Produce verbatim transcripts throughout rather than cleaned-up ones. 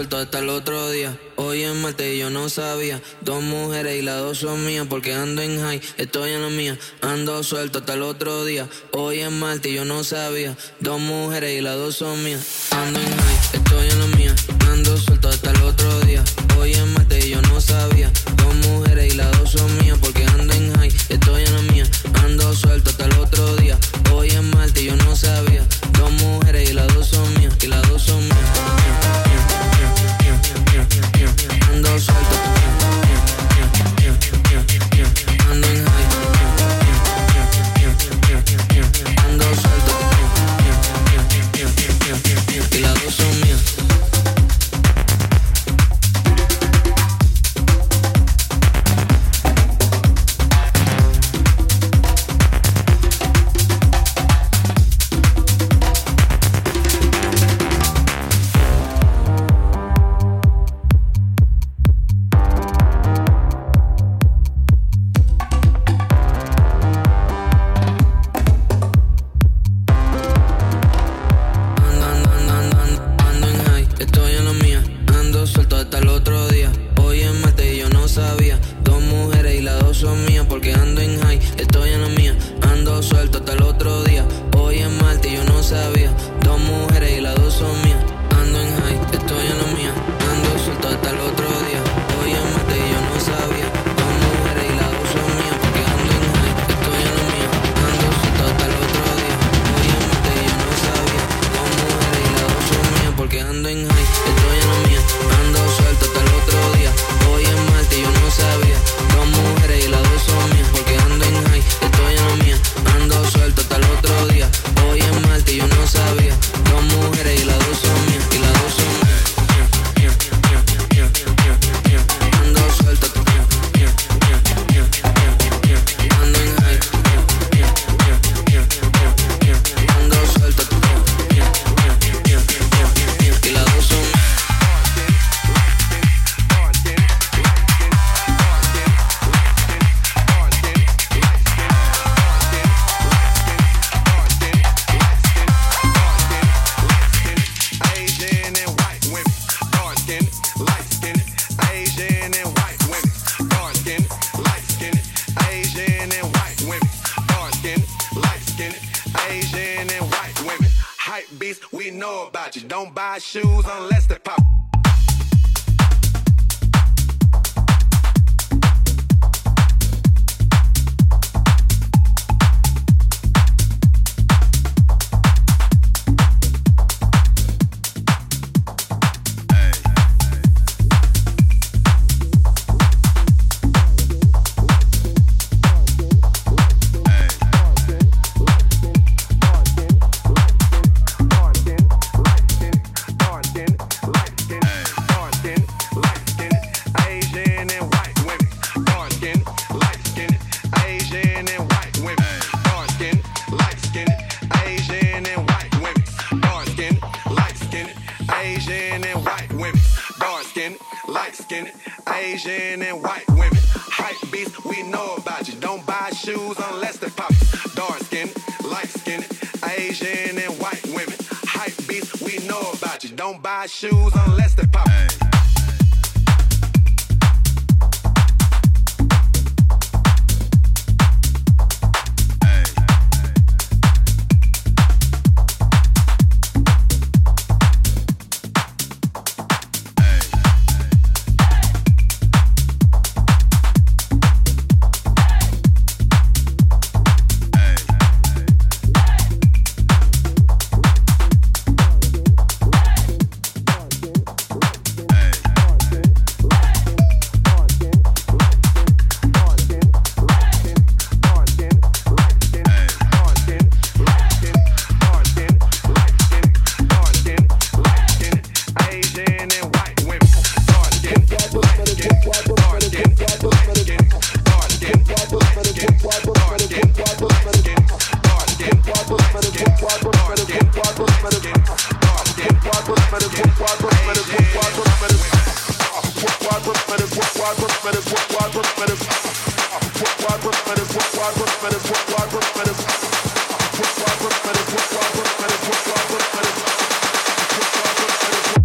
suelto hasta el otro día. Hoy en Marte yo no sabía. Dos mujeres y las dos son mías. Porque ando en high, estoy en la mía. Ando suelto hasta el otro día. Hoy en Marte yo no sabía. Dos mujeres y las dos son mías. Ando en high, estoy en la mía. Ando suelto hasta el otro día. Hoy en Marte yo no sabía. Dos mujeres y las dos son mías. Porque ando en high, estoy en la mía. Ando suelto hasta el otro día. Hoy en Marte yo no sabía. Dos mujeres y las dos son mías. Y las dos son mías. Ando suelto, ando en high, ando suelto, y las dos son mías.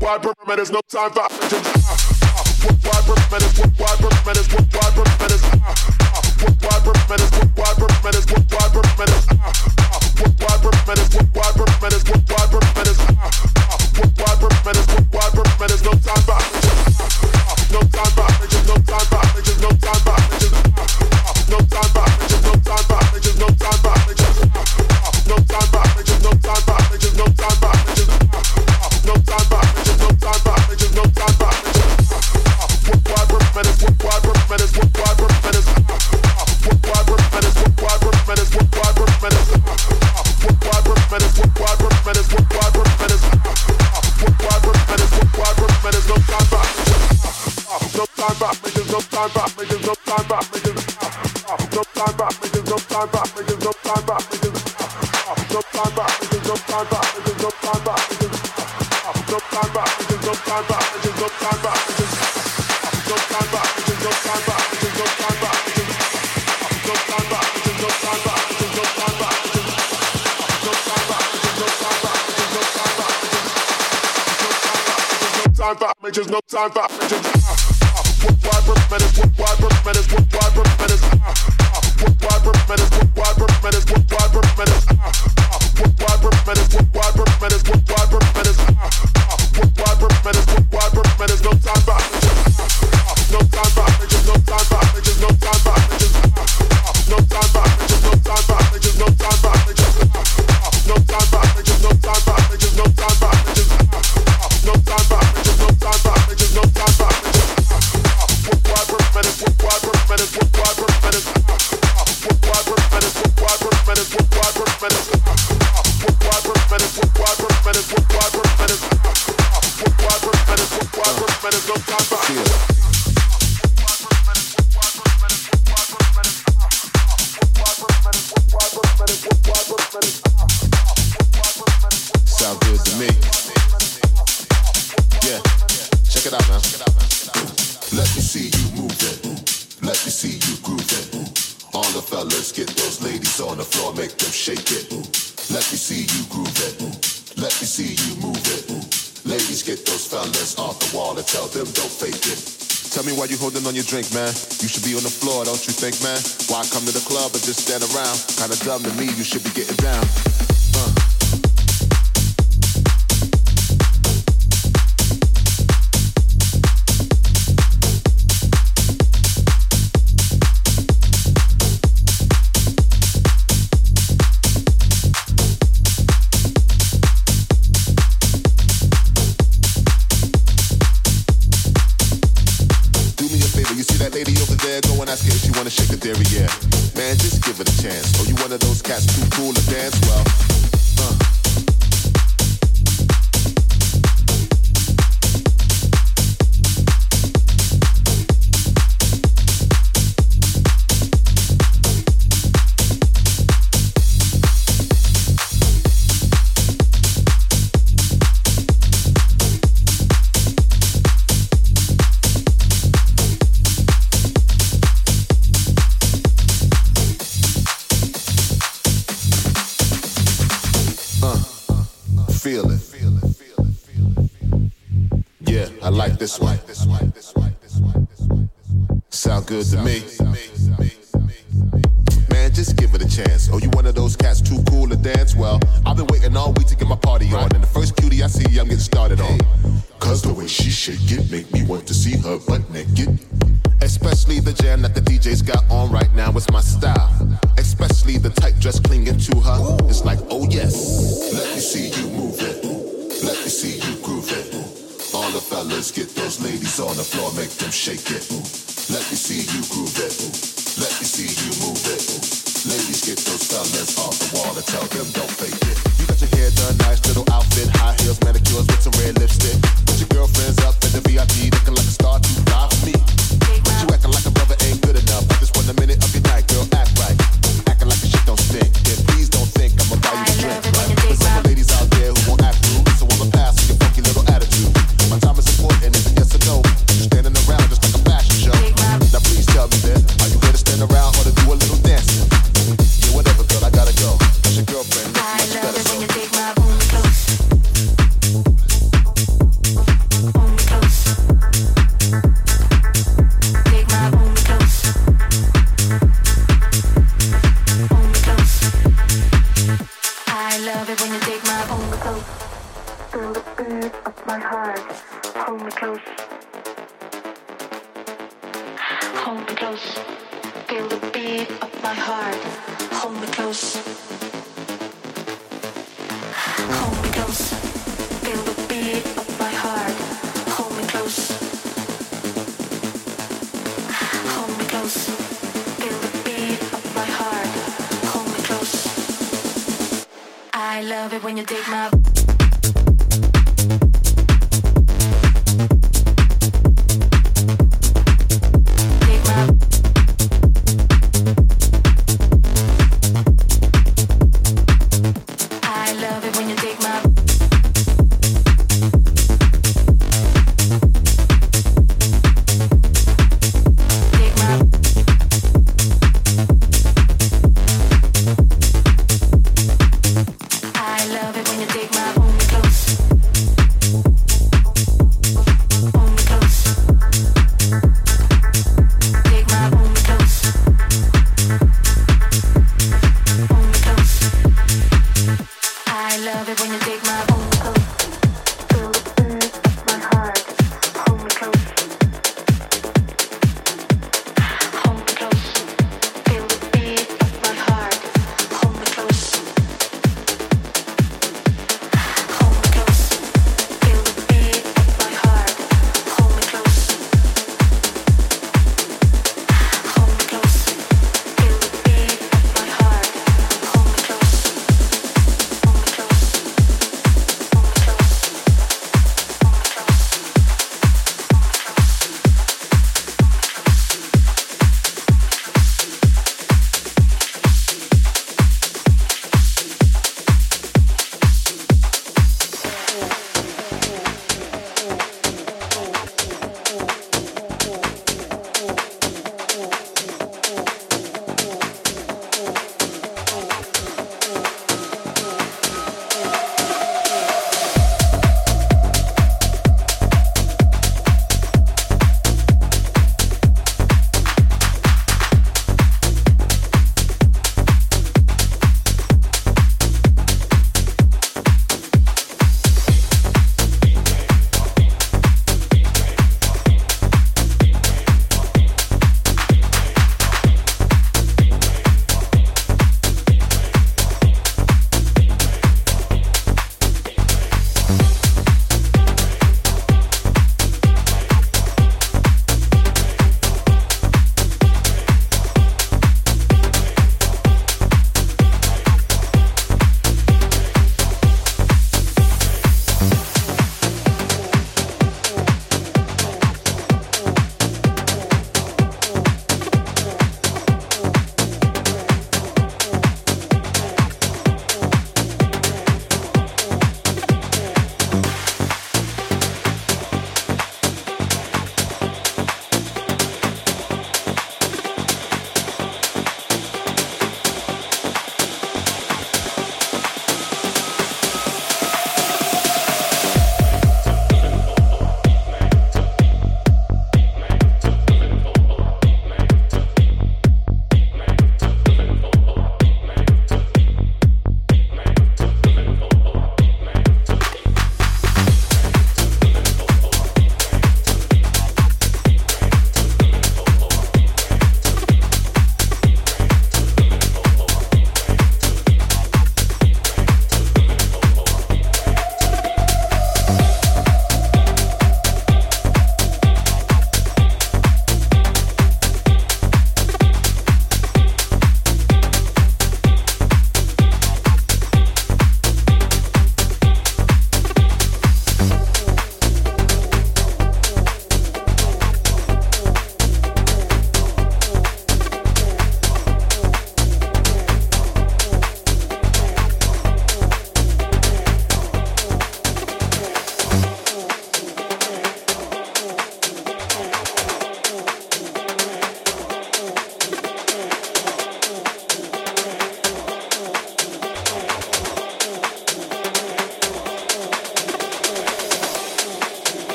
Wide perimeter is no time for wide perimeter is wide perimeter is wide perimeter is wide perimeter is wide perimeter is wide perimeter is wide perimeter is wide perimeter is wide perimeter is wide perimeter is wide perimeter is no time for no time for no time for no time for no time for no time for no time for no time for no time for no time for no time for no time for no time for wide perimeter is wide perimeter is wide perimeter is wide perimeter is wide perimeter is wide perimeter is wide perimeter is wide perimeter is wide perimeter is wide perimeter is wide perimeter is no time for no time for no time for no time for no time for no time for no time for no time for no time for no time for no time for no time for no time for There's no time for what wide perimeter is what wide perimeter is what wide perimeter is what wide perimeter is what wide perimeter is what wide perimeter is what wide perimeter is what wide perimeter is what wide perimeter is what wide perimeter is what wide perimeter is no time for no time for no time for no time for no time for no time for no time for no time for no time for no time for no time for drink, man. You should be on the floor, don't you think, man? Why come to the club and just stand around? Kinda dumb to me, you should be getting down. Take my boom close. hold me close, feel the beat of my heart, hold me close, hold me close, feel the beat of my heart, hold me close, hold me close, feel the beat of my heart, hold me close. I love it when you take my I love it when you take my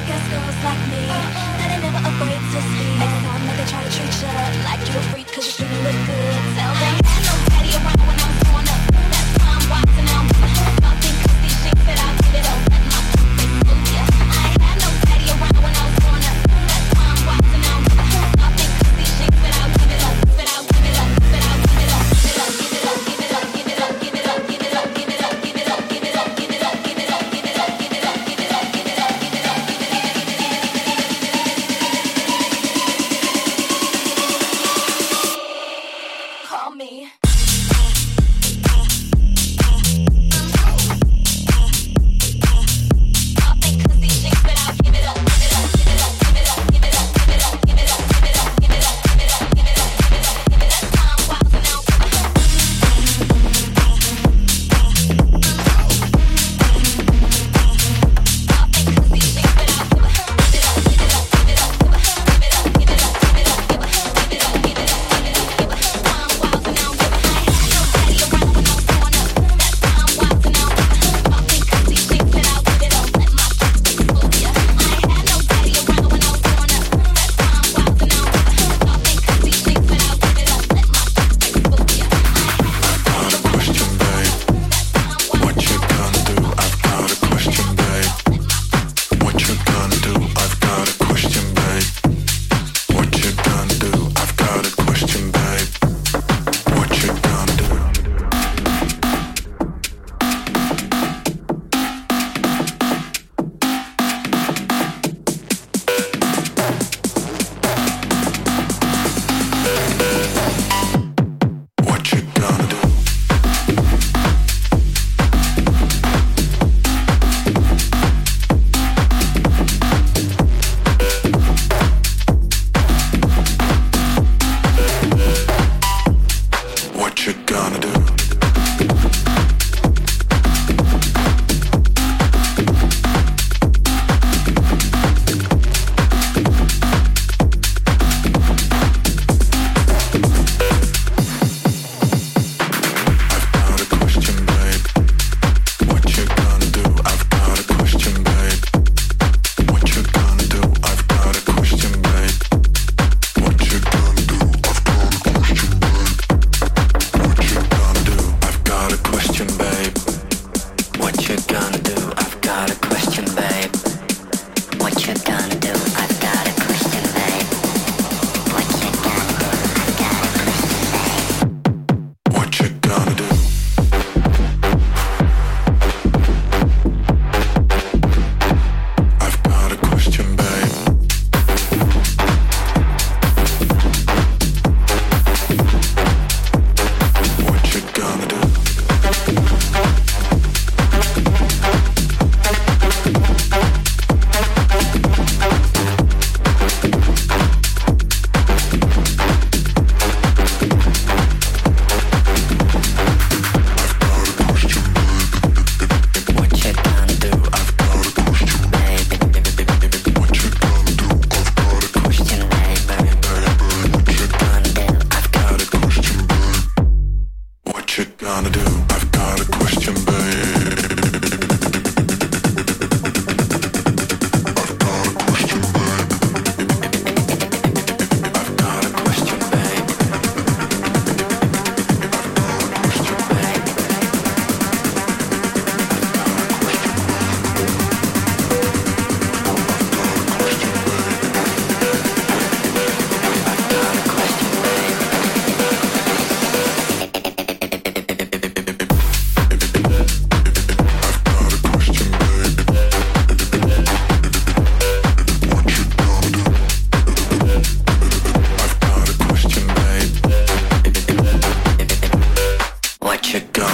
I guess it was like me, that I never avoid to see. Next time that they try to treat you like you a freak, cause you shouldn't look good. Tell them I had no daddy around when I was growing up. That's why I'm wise and I'm nothing, cause these shakes that I give it all. Check out.